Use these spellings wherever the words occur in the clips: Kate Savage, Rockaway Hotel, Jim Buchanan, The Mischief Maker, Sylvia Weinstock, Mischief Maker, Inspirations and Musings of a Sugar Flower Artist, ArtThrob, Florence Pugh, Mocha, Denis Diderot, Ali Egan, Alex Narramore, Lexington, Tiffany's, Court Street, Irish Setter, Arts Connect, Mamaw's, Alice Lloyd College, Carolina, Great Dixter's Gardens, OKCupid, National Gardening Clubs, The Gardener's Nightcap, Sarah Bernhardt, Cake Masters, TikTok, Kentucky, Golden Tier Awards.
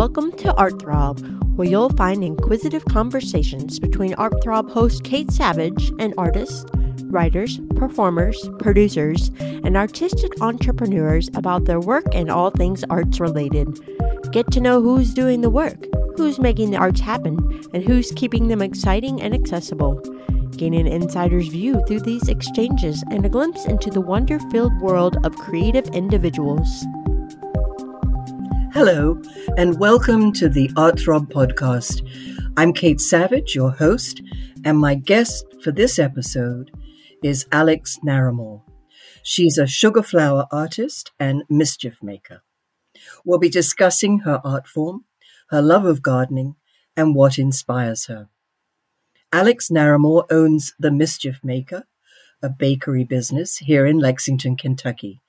Welcome to ArtThrob, where you'll find inquisitive conversations between ArtThrob host Kate Savage and artists, writers, performers, producers, and artistic entrepreneurs about their work and all things arts related. Get to know who's doing the work, who's making the arts happen, and who's keeping them exciting and accessible. Gain an insider's view through these exchanges and a glimpse into the wonder-filled world of creative individuals. Hello, and welcome to the ArtThrob podcast. I'm Kate Savage, your host, and my guest for this episode is Alex Narramore. She's a sugar flower artist and mischief maker. We'll be discussing her art form, her love of gardening, and what inspires her. Alex Narramore owns The Mischief Maker, a bakery business here in Lexington, Kentucky.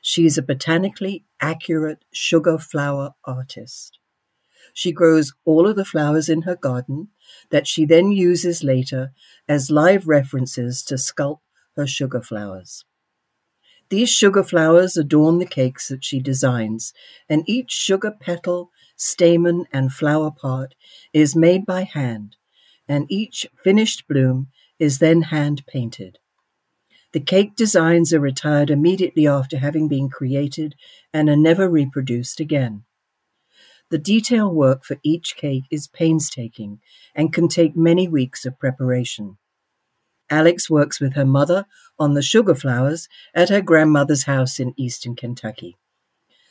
She's a botanically accurate sugar flower artist. She grows all of the flowers in her garden that she then uses later as live references to sculpt her sugar flowers. These sugar flowers adorn the cakes that she designs, and each sugar petal, stamen, and flower part is made by hand, and each finished bloom is then hand-painted. The cake designs are retired immediately after having been created and are never reproduced again. The detail work for each cake is painstaking and can take many weeks of preparation. Alex works with her mother on the sugar flowers at her grandmother's house in eastern Kentucky.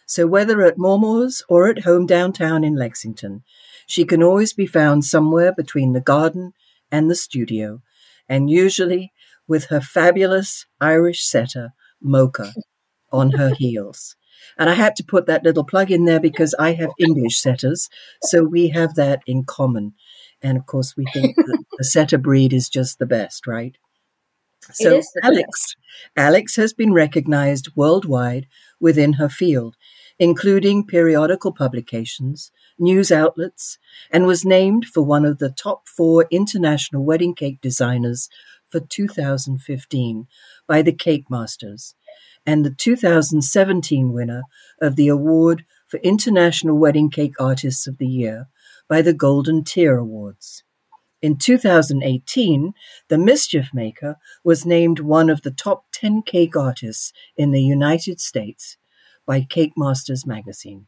So whether at Mamaw's or at home downtown in Lexington, she can always be found somewhere between the garden and the studio, and usually with her fabulous Irish setter, Mocha, on her heels. And I had to put that little plug in there because I have English setters, so we have that in common. And, of course, we think that the setter breed is just the best, right? So Alex has been recognized worldwide within her field, including periodical publications, news outlets, and was named for one of the top 4 international wedding cake designers for 2015 by the Cake Masters, and the 2017 winner of the award for International Wedding Cake Artists of the Year by the Golden Tier Awards. In 2018, The Mischief Maker was named one of the top 10 cake artists in the United States by Cake Masters magazine.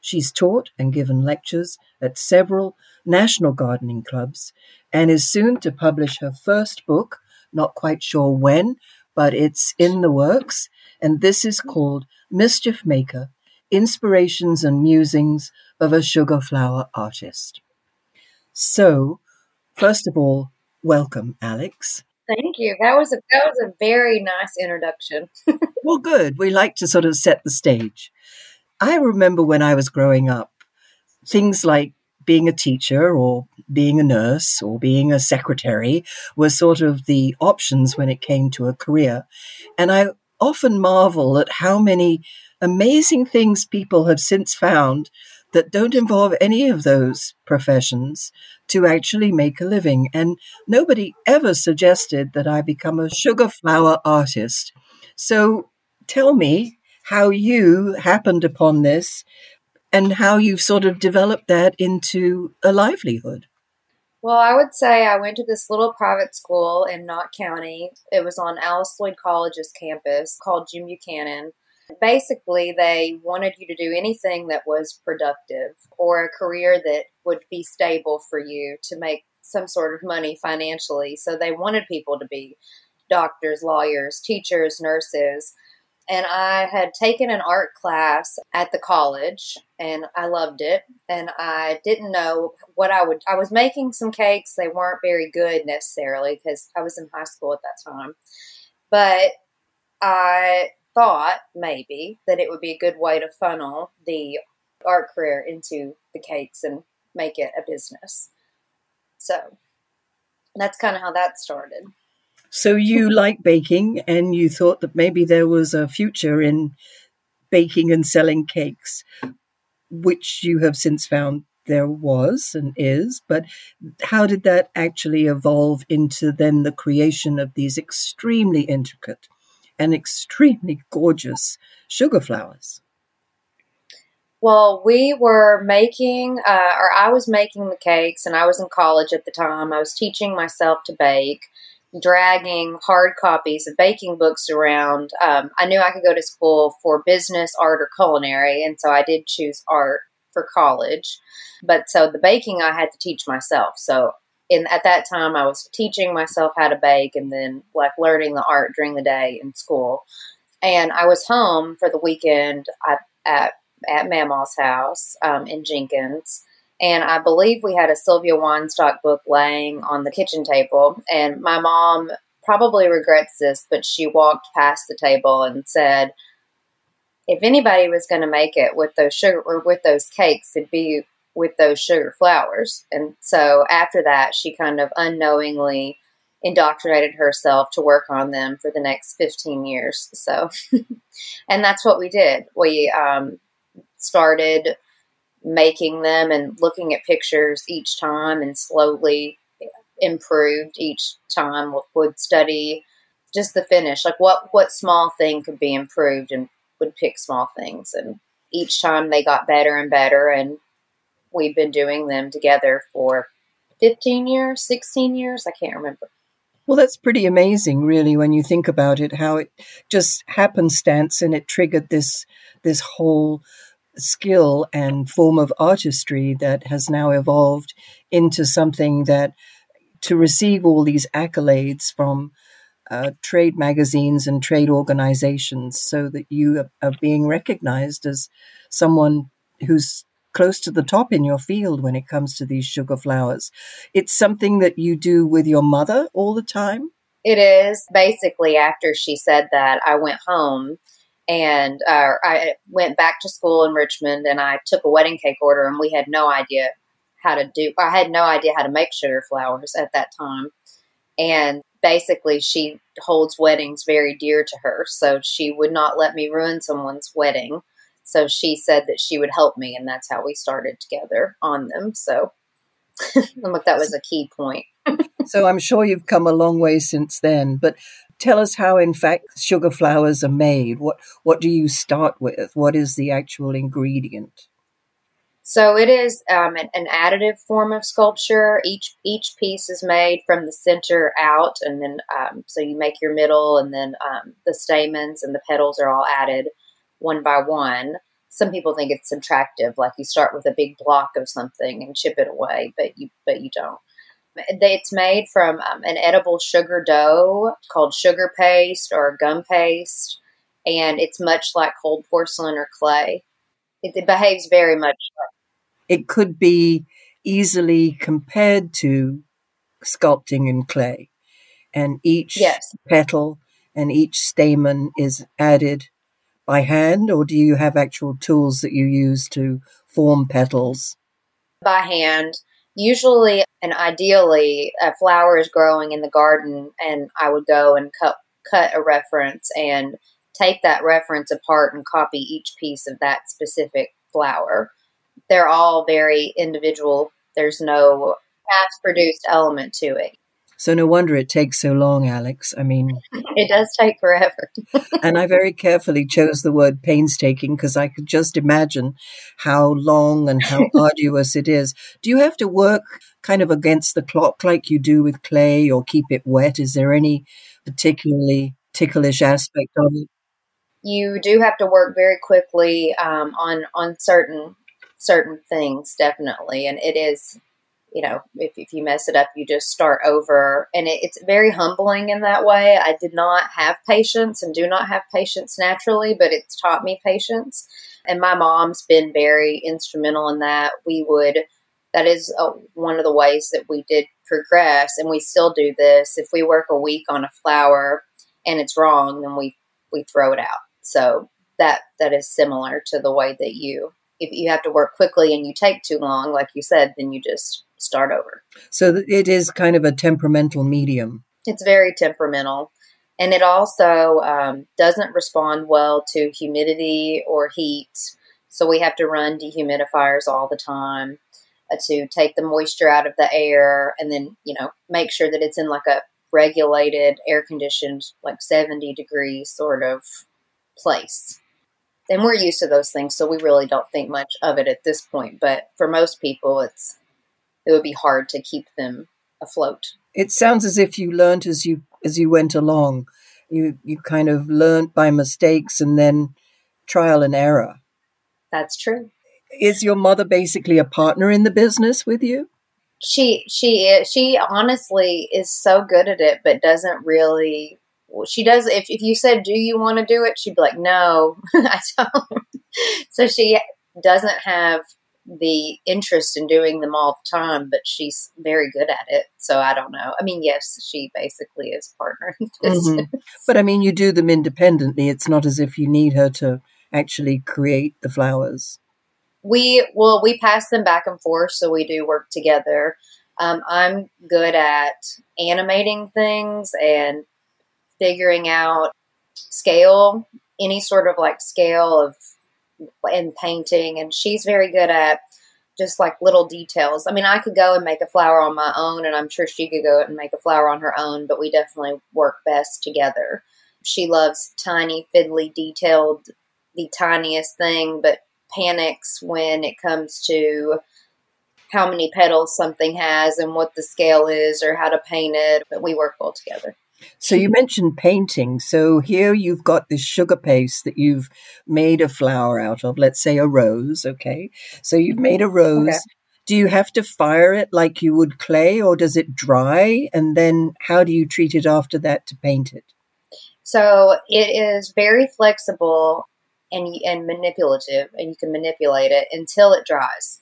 She's taught and given lectures at several national gardening clubs and is soon to publish her first book, not quite sure when, but it's in the works, and this is called Mischief Maker, Inspirations and Musings of a Sugar Flower Artist. So, first of all, welcome, Alex. Thank you. That was a very nice introduction. Well, good. We like to sort of set the stage. I remember when I was growing up, things like being a teacher or being a nurse or being a secretary were sort of the options when it came to a career. And I often marvel at how many amazing things people have since found that don't involve any of those professions to actually make a living. And nobody ever suggested that I become a sugar flower artist. So tell me how you happened upon this and how you've sort of developed that into a livelihood. Well, I would say I went to this little private school in Knott County. It was on Alice Lloyd College's campus called Jim Buchanan. Basically, they wanted you to do anything that was productive or a career that would be stable for you to make some sort of money financially. So they wanted people to be doctors, lawyers, teachers, nurses. And I had taken an art class at the college, and I loved it. And I didn't know what I was making some cakes. They weren't very good necessarily because I was in high school at that time. But I thought maybe that it would be a good way to funnel the art career into the cakes and make it a business. So that's kind of how that started. So you like baking and you thought that maybe there was a future in baking and selling cakes, which you have since found there was and is. But how did that actually evolve into then the creation of these extremely intricate and extremely gorgeous sugar flowers? Well, we were making, or I was making the cakes, and I was in college at the time. I was teaching myself to bake, dragging hard copies of baking books around. I knew I could go to school for business, art, or culinary, and so I did choose art for college. But so the baking I had to teach myself. So at that time, I was teaching myself how to bake and then like learning the art during the day in school. And I was home for the weekend at Mamaw's house in Jenkins. And I believe we had a Sylvia Weinstock book laying on the kitchen table. And my mom probably regrets this, but she walked past the table and said, if anybody was going to make it with those sugar or with those cakes, it'd be with those sugar flowers. And so after that, she kind of unknowingly indoctrinated herself to work on them for the next 15 years. So, and that's what we did. We, started making them and looking at pictures each time and slowly improved each time. Would study just the finish, like what small thing could be improved, and would pick small things. And each time they got better and better. And we've been doing them together for 15 years, 16 years. I can't remember. Well, that's pretty amazing, really, when you think about it, how it just happenstance and it triggered this whole skill and form of artistry that has now evolved into something that to receive all these accolades from trade magazines and trade organizations, so that you are being recognized as someone who's close to the top in your field when it comes to these sugar flowers. It's something that you do with your mother all the time? It is. Basically, after she said that, I went home. And I went back to school in Richmond, and I took a wedding cake order, and we had no idea how to do. I had no idea how to make sugar flowers at that time. And basically, she holds weddings very dear to her, so she would not let me ruin someone's wedding. So she said that she would help me, and that's how we started together on them. So that was a key point. So I'm sure you've come a long way since then, but tell us how, in fact, sugar flowers are made. What do you start with? What is the actual ingredient? So it is an additive form of sculpture. Each piece is made from the center out, and then so you make your middle, and then the stamens and the petals are all added one by one. Some people think it's subtractive, like you start with a big block of something and chip it away, but you don't. It's made from an edible sugar dough called sugar paste or gum paste, and it's much like cold porcelain or clay. It behaves very much like. It could be easily compared to sculpting in clay, and each petal and each stamen is added by hand, or do you have actual tools that you use to form petals? By hand. Usually and ideally, a flower is growing in the garden, and I would go and cut a reference and take that reference apart and copy each piece of that specific flower. They're all very individual. There's no mass-produced element to it. So no wonder it takes so long, Alex. I mean... It does take forever. And I very carefully chose the word painstaking because I could just imagine how long and how arduous it is. Do you have to work kind of against the clock like you do with clay or keep it wet? Is there any particularly ticklish aspect of it? You do have to work very quickly on certain things, definitely. And it is... You know, if you mess it up, you just start over. And it's very humbling in that way. I did not have patience and do not have patience naturally, but it's taught me patience. And my mom's been very instrumental in that. That is one of the ways that we did progress, and we still do this. If we work a week on a flower and it's wrong, then we throw it out. So that is similar to the way that if you have to work quickly and you take too long, like you said, then you just start over. So it is kind of a temperamental medium. It's very temperamental. And it also doesn't respond well to humidity or heat. So we have to run dehumidifiers all the time to take the moisture out of the air, and then, you know, make sure that it's in like a regulated, air conditioned, like 70 degrees sort of place. And we're used to those things, so we really don't think much of it at this point. But for most people, it would be hard to keep them afloat. It sounds as if you learned as you went along. You kind of learned by mistakes and then trial and error. That's true. Is your mother basically a partner in the business with you? She honestly is so good at it, but doesn't really. She does. If you said, "Do you want to do it?" she'd be like, "No, I don't." So she doesn't have the interest in doing them all the time, but she's very good at it. So I don't know. I mean, yes, she basically is partner in business. Mm-hmm. But I mean, you do them independently. It's not as if you need her to actually create the flowers. We pass them back and forth, so we do work together. I'm good at animating things and figuring out scale, any sort of like scale of and painting. And she's very good at just like little details. I mean, I could go and make a flower on my own, and I'm sure she could go and make a flower on her own, but we definitely work best together. She loves tiny, fiddly, detailed, the tiniest thing, but panics when it comes to how many petals something has and what the scale is or how to paint it. But we work well together. So you mentioned painting. So here you've got this sugar paste that you've made a flower out of, let's say a rose. Okay. So you've made a rose. Okay. Do you have to fire it like you would clay, or does it dry? And then how do you treat it after that to paint it? So it is very flexible and manipulative, and you can manipulate it until it dries.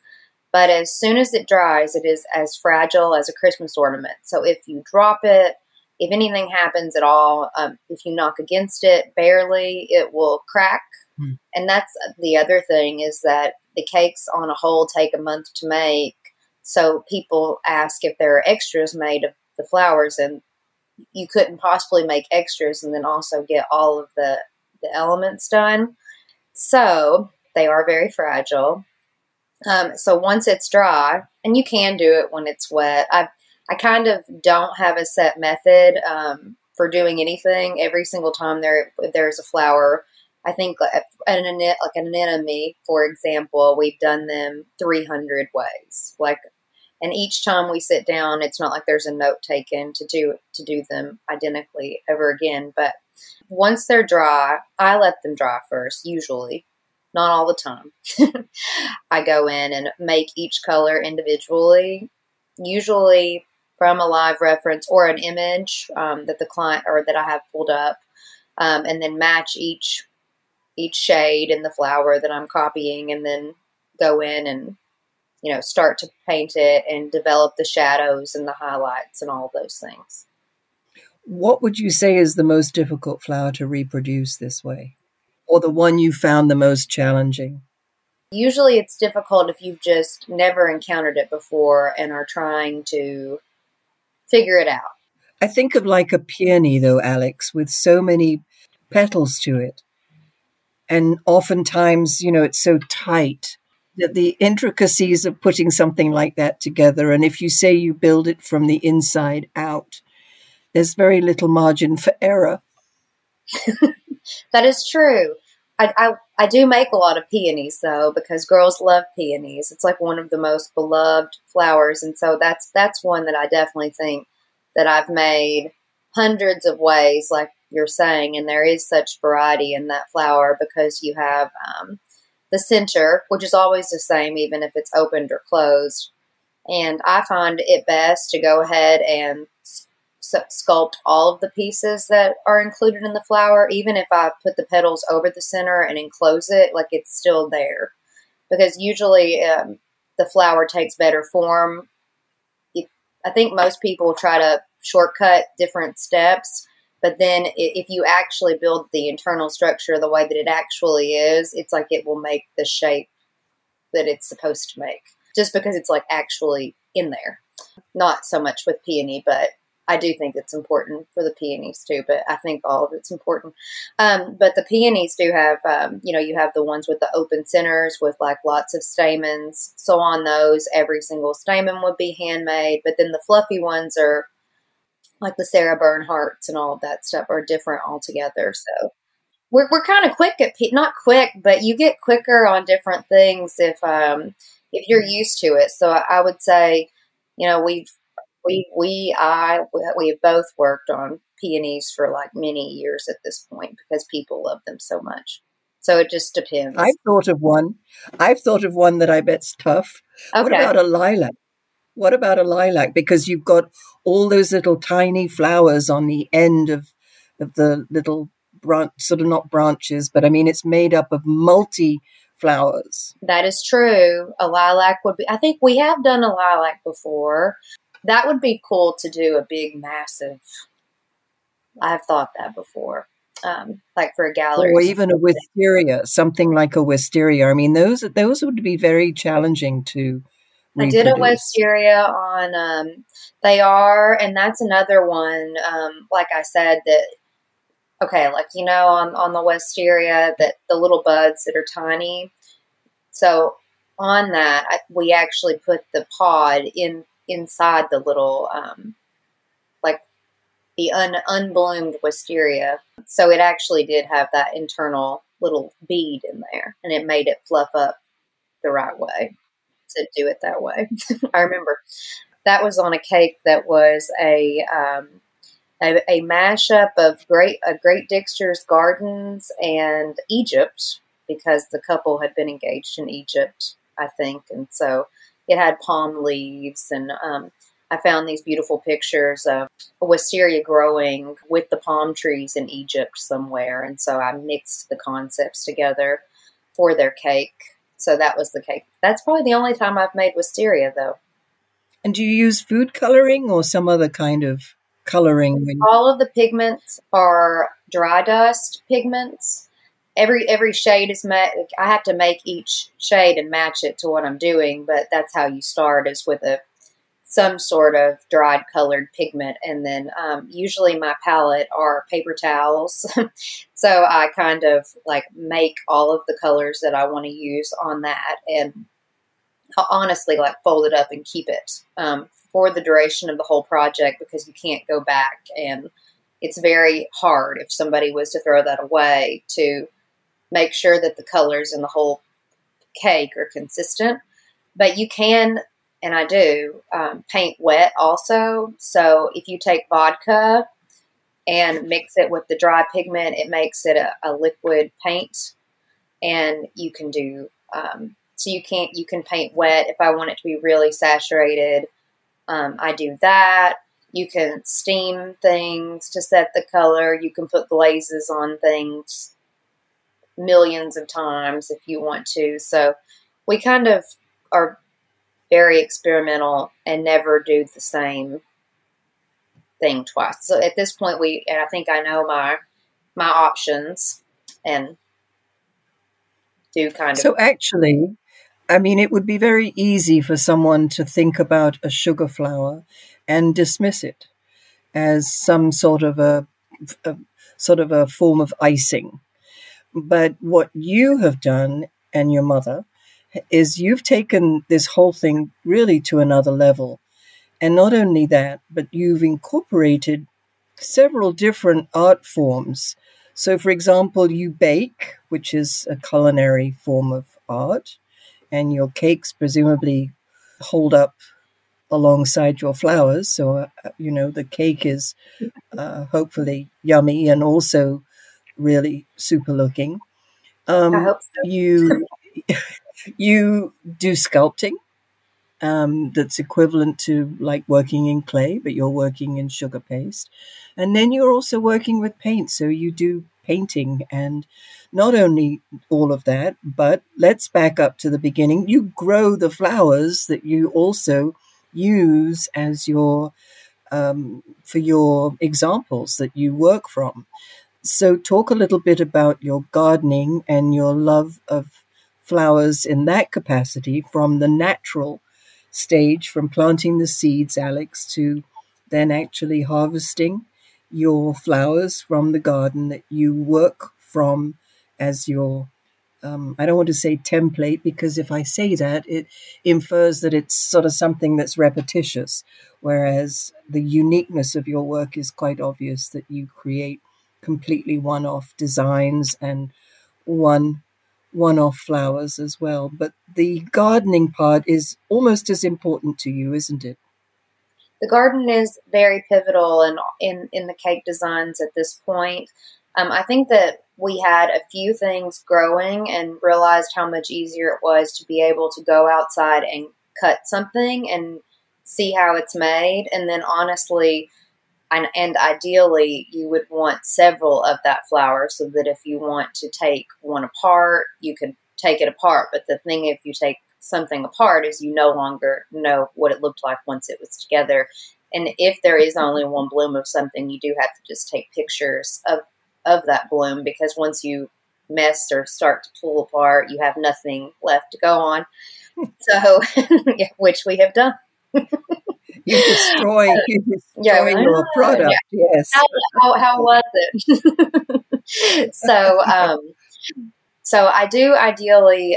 But as soon as it dries, it is as fragile as a Christmas ornament. So if you drop it, if anything happens at all, if you knock against it barely, it will crack. Mm. And that's the other thing, is that the cakes on a whole take a month to make. So people ask if there are extras made of the flowers, and you couldn't possibly make extras and then also get all of the elements done. So they are very fragile. So once it's dry, and you can do it when it's wet. I kind of don't have a set method for doing anything. Every single time there's a flower, I think an anemone, for example, we've done them 300 ways. And each time we sit down, it's not like there's a note taken to do them identically ever again. But once they're dry, I let them dry first, usually. Not all the time. I go in and make each color individually, usually from a live reference or an image that the client or that I have pulled up, and then match each shade in the flower that I'm copying, and then go in and start to paint it and develop the shadows and the highlights and all those things. What would you say is the most difficult flower to reproduce this way, or the one you found the most challenging? Usually it's difficult if you've just never encountered it before and are trying to figure it out. I think of like a peony, though, Alex, with so many petals to it. And oftentimes, it's so tight that the intricacies of putting something like that together, and if you say you build it from the inside out, there's very little margin for error. That is true. I do make a lot of peonies, though, because girls love peonies. It's like one of the most beloved flowers. And so that's one that I definitely think that I've made hundreds of ways, like you're saying. And there is such variety in that flower, because you have the center, which is always the same, even if it's opened or closed. And I find it best to go ahead and sculpt all of the pieces that are included in the flower. Even if I put the petals over the center and enclose it, like it's still there, because usually the flower takes better form. I think most people try to shortcut different steps, but then if you actually build the internal structure the way that it actually is, it's like it will make the shape that it's supposed to make, just because it's like actually in there. Not so much with peony, but I do think it's important for the peonies too, but I think all of it's important. But the peonies do have, you have the ones with the open centers with like lots of stamens. So on those, every single stamen would be handmade. But then the fluffy ones are like the Sarah Bernhardts and all of that stuff are different altogether. So we're kind of quick at not quick, but you get quicker on different things if you're used to it. So I would say, you know, we've both worked on peonies for like many years at this point because people love them so much. So it just depends. I've thought of one that I bet's tough. Okay. What about a lilac? Because you've got all those little tiny flowers on the end of the little branch, sort of not branches, but I mean, it's made up of multi flowers. That is true. A lilac would be, I think we have done a lilac before. That would be cool to do a big, massive, I've thought that before, like for a gallery. Or even a wisteria, something like a wisteria. I mean, those would be very challenging to reproduce. I did a wisteria on, they are, and that's another one, like I said, that, okay, like, you know, on the wisteria, that the little buds that are tiny. So on that, we actually put the pod inside the little, like the unbloomed wisteria. So it actually did have that internal little bead in there, and it made it fluff up the right way to do it that way. I remember that was on a cake that was a mashup of Great Dixter's Gardens and Egypt, because the couple had been engaged in Egypt, I think. And so it had palm leaves, and I found these beautiful pictures of wisteria growing with the palm trees in Egypt somewhere. And so I mixed the concepts together for their cake. So that was the cake. That's probably the only time I've made wisteria, though. And do you use food coloring or some other kind of coloring? All of the pigments are dry dust pigments. Every shade is made. I have to make each shade and match it to what I'm doing, but that's how you start, is with some sort of dried colored pigment. And then usually my palette are paper towels. So I kind of like make all of the colors that I want to use on that, and I'll honestly like fold it up and keep it for the duration of the whole project, because you can't go back, and it's very hard if somebody was to throw that away to make sure that the colors in the whole cake are consistent. But you can, and I do, paint wet also. So if you take vodka and mix it with the dry pigment, it makes it a liquid paint, and you can do, so you can paint wet. If I want it to be really saturated, I do that. You can steam things to set the color. You can put glazes on things millions of times if you want to. So we kind of are very experimental and never do the same thing twice. So at this point, I think I know my options and do kind of. So actually, I mean, it would be very easy for someone to think about a sugar flower and dismiss it as some sort of a form of icing. But what you have done, and your mother, is you've taken this whole thing really to another level. And not only that, but you've incorporated several different art forms. So, for example, you bake, which is a culinary form of art, and your cakes presumably hold up alongside your flowers. So, you know, the cake is hopefully yummy and also really super looking. I hope so. You do sculpting that's equivalent to like working in clay, but you're working in sugar paste. And then you're also working with paint. So you do painting, and not only all of that, but let's back up to the beginning. You grow the flowers that you also use as your for your examples that you work from. So talk a little bit about your gardening and your love of flowers in that capacity, from the natural stage, from planting the seeds, Alex, to then actually harvesting your flowers from the garden that you work from as your, I don't want to say template, because if I say that, it infers that it's sort of something that's repetitious, whereas the uniqueness of your work is quite obvious, that you create completely one-off designs and one-off flowers as well. But the gardening part is almost as important to you, isn't it? The garden is very pivotal in the cake designs at this point. I think that we had a few things growing and realized how much easier it was to be able to go outside and cut something and see how it's made. And then honestly, and ideally, you would want several of that flower so that if you want to take one apart, you can take it apart. But the thing, if you take something apart, is you no longer know what it looked like once it was together. And if there is only one bloom of something, you do have to just take pictures of that bloom, because once you mess or start to pull apart, you have nothing left to go on. So, which we have done. You destroy your product. Yeah. Yes. How was it? So I do ideally,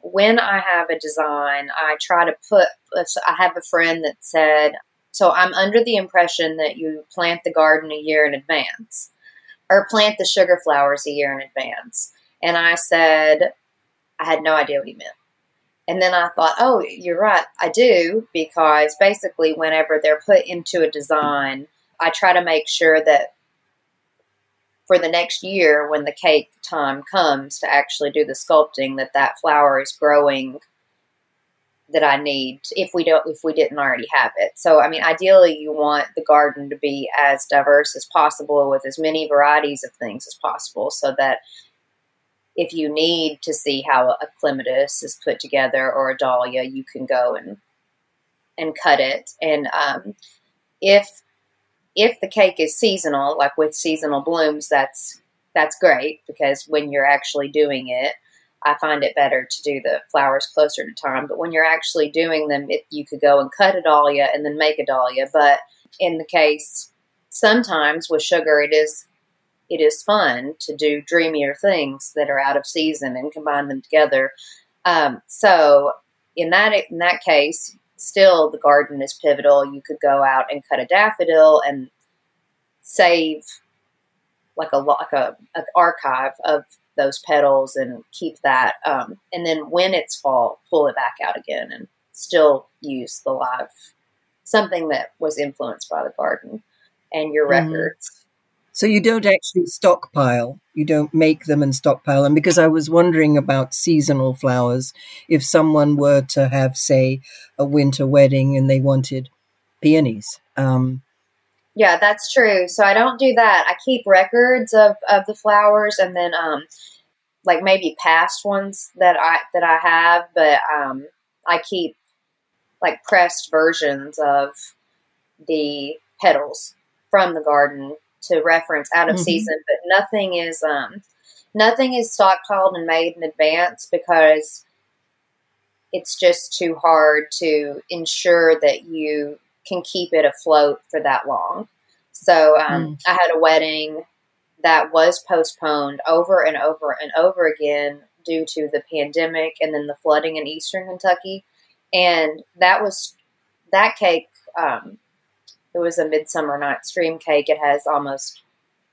when I have a design, I try to put, I have a friend that said, so I'm under the impression that you plant the garden a year in advance, or plant the sugar flowers a year in advance. And I said, I had no idea what he meant. And then I thought, oh, you're right, I do, because basically whenever they're put into a design, I try to make sure that for the next year when the cake time comes to actually do the sculpting, that flower is growing that I need if we didn't already have it. So, I mean, ideally you want the garden to be as diverse as possible with as many varieties of things as possible, so that if you need to see how a clematis is put together or a dahlia, you can go and cut it. And if the cake is seasonal, like with seasonal blooms, that's great, because when you're actually doing it, I find it better to do the flowers closer to time. But when you're actually doing them, you could go and cut a dahlia and then make a dahlia. But in the case, sometimes with sugar, it is fun to do dreamier things that are out of season and combine them together. So in that case, still the garden is pivotal. You could go out and cut a daffodil and save like an archive of those petals and keep that. And then when it's fall, pull it back out again and still use the live, something that was influenced by the garden and your records. So you don't actually stockpile. You don't make them and stockpile them, because I was wondering about seasonal flowers. If someone were to have, say, a winter wedding and they wanted peonies. Yeah, that's true. So I don't do that. I keep records of the flowers, and then like maybe past ones that I have, but I keep like pressed versions of the petals from the garden to reference out of season, but nothing is stockpiled and made in advance, because it's just too hard to ensure that you can keep it afloat for that long. So I had a wedding that was postponed over and over and over again due to the pandemic and then the flooding in eastern Kentucky. And that cake, it was a Midsummer Night's Dream cake. It has almost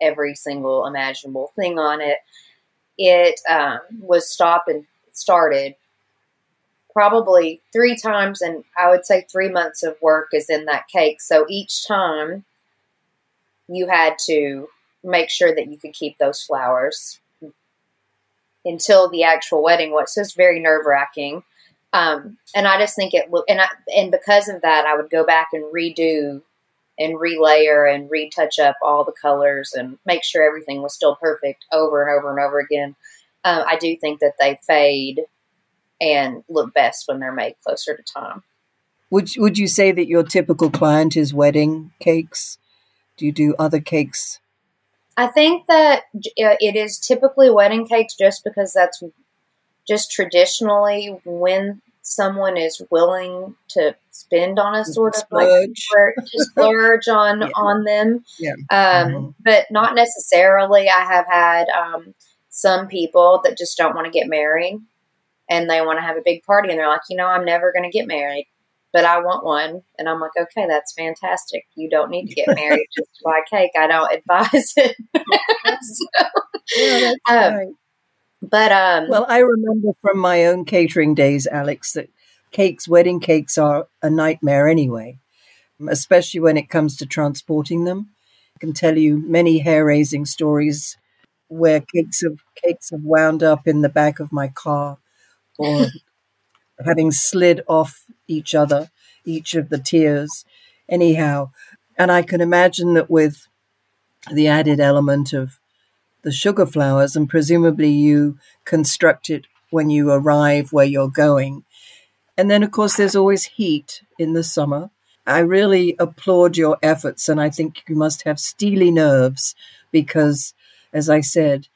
every single imaginable thing on it. It was stopped and started probably 3 times, and I would say 3 months of work is in that cake. So each time you had to make sure that you could keep those flowers until the actual wedding was. So it's very nerve-wracking. And I just think and because of that, I would go back and redo and relayer and retouch up all the colors and make sure everything was still perfect over and over and over again. I do think that they fade and look best when they're made closer to time. Would you say that your typical client is wedding cakes? Do you do other cakes? I think that it is typically wedding cakes, just because that's just traditionally when someone is willing to spend on a sort of splurge on, on them. Yeah. But not necessarily. I have had some people that just don't want to get married and they want to have a big party, and they're like, I'm never going to get married. but I want one. And I'm like, okay, that's fantastic. You don't need to get married just to buy cake. I don't advise it. Right. But well, I remember from my own catering days, Alex, that cakes, wedding cakes are a nightmare anyway, especially when it comes to transporting them. I can tell you many hair-raising stories where cakes have wound up in the back of my car or having slid off each other, each of the tiers. Anyhow, and I can imagine that with the added element of the sugar flowers, and presumably you construct it when you arrive where you're going. And then, of course, there's always heat in the summer. I really applaud your efforts, and I think you must have steely nerves because, as I said,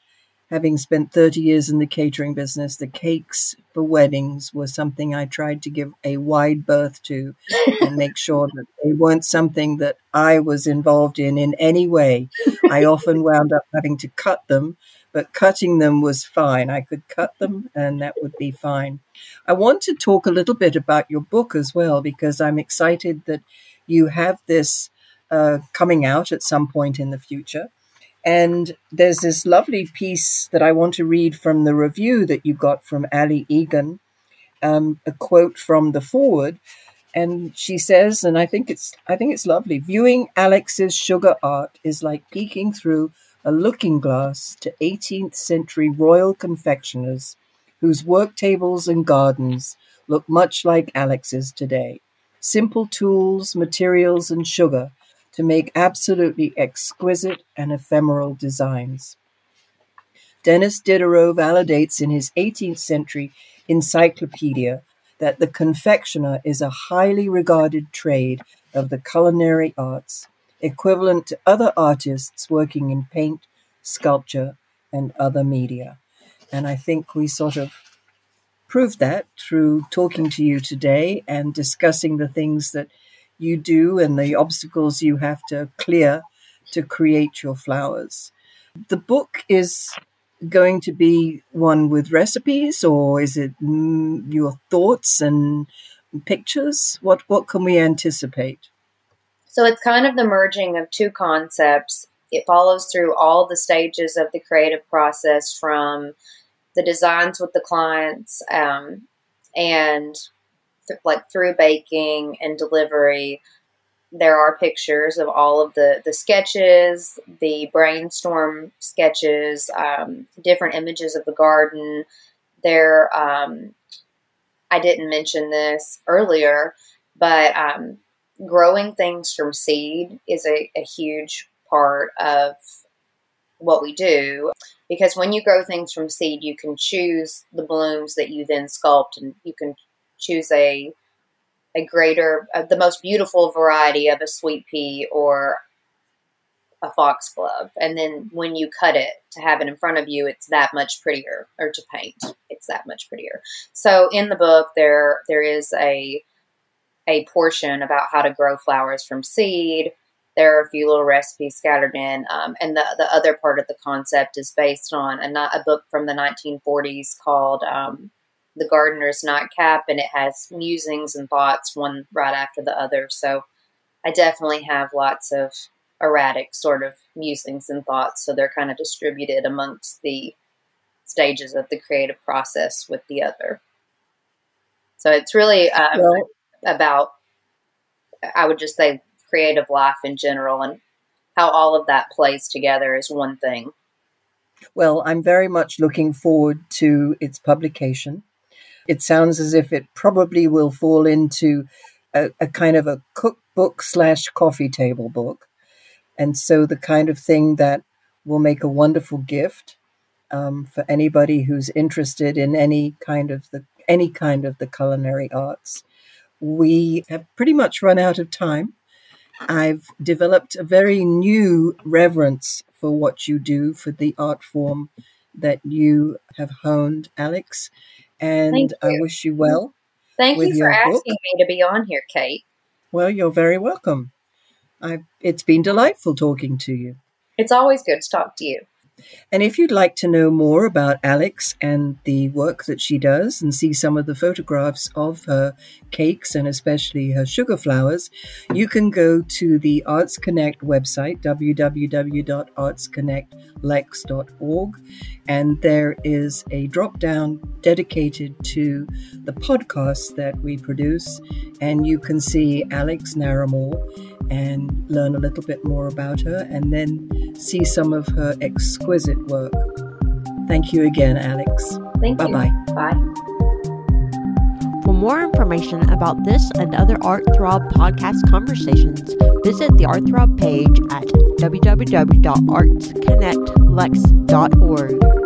having spent 30 years in the catering business, the cakes for weddings were something I tried to give a wide berth to and make sure that they weren't something that I was involved in any way. I often wound up having to cut them, but cutting them was fine. I could cut them and that would be fine. I want to talk a little bit about your book as well, because I'm excited that you have this coming out at some point in the future. And there's this lovely piece that I want to read from the review that you got from Ali Egan, a quote from the foreword. And she says, and I think it's lovely, viewing Alex's sugar art is like peeking through a looking glass to 18th century royal confectioners whose work tables and gardens look much like Alex's today. Simple tools, materials, and sugar to make absolutely exquisite and ephemeral designs. Denis Diderot validates in his 18th century encyclopedia that the confectioner is a highly regarded trade of the culinary arts, equivalent to other artists working in paint, sculpture, and other media. And I think we sort of proved that through talking to you today and discussing the things that you do and the obstacles you have to clear to create your flowers. The book is going to be one with recipes, or is it your thoughts and pictures? What can we anticipate? So it's kind of the merging of two concepts. It follows through all the stages of the creative process, from the designs with the clients and like through baking and delivery. There are pictures of all of the sketches, the brainstorm sketches, different images of the garden. There, I didn't mention this earlier, but growing things from seed is a huge part of what we do, because when you grow things from seed, you can choose the blooms that you then sculpt, and you can choose a greater, the most beautiful variety of a sweet pea or a foxglove. And then when you cut it to have it in front of you, it's that much prettier, or to paint, it's that much prettier. So in the book, there is a portion about how to grow flowers from seed. There are a few little recipes scattered in. And the other part of the concept is based on a book from the 1940s called The Gardener's Nightcap, and it has musings and thoughts one right after the other. So I definitely have lots of erratic sort of musings and thoughts. So they're kind of distributed amongst the stages of the creative process with the other. So it's really about, I would just say, creative life in general, and how all of that plays together is one thing. Well, I'm very much looking forward to its publication. It sounds as if it probably will fall into a kind of a cookbook/coffee table book. And so the kind of thing that will make a wonderful gift for anybody who's interested in any kind of the culinary arts. We have pretty much run out of time. I've developed a very new reverence for what you do, for the art form that you have honed, Alex. And I wish you well. Thank you for asking me to be on here, Kate. Well, you're very welcome. It's been delightful talking to you. It's always good to talk to you. And if you'd like to know more about Alex and the work that she does and see some of the photographs of her cakes and especially her sugar flowers, you can go to the Arts Connect website, www.artsconnectlex.org. And there is a drop-down dedicated to the podcast that we produce. And you can see Alex Narramore and learn a little bit more about her and then see some of her exquisite work. Thank you again, Alex. Thank you. Bye-bye. Bye. For more information about this and other ArtThrob podcast conversations, visit the ArtThrob page at www.artsconnectlex.org.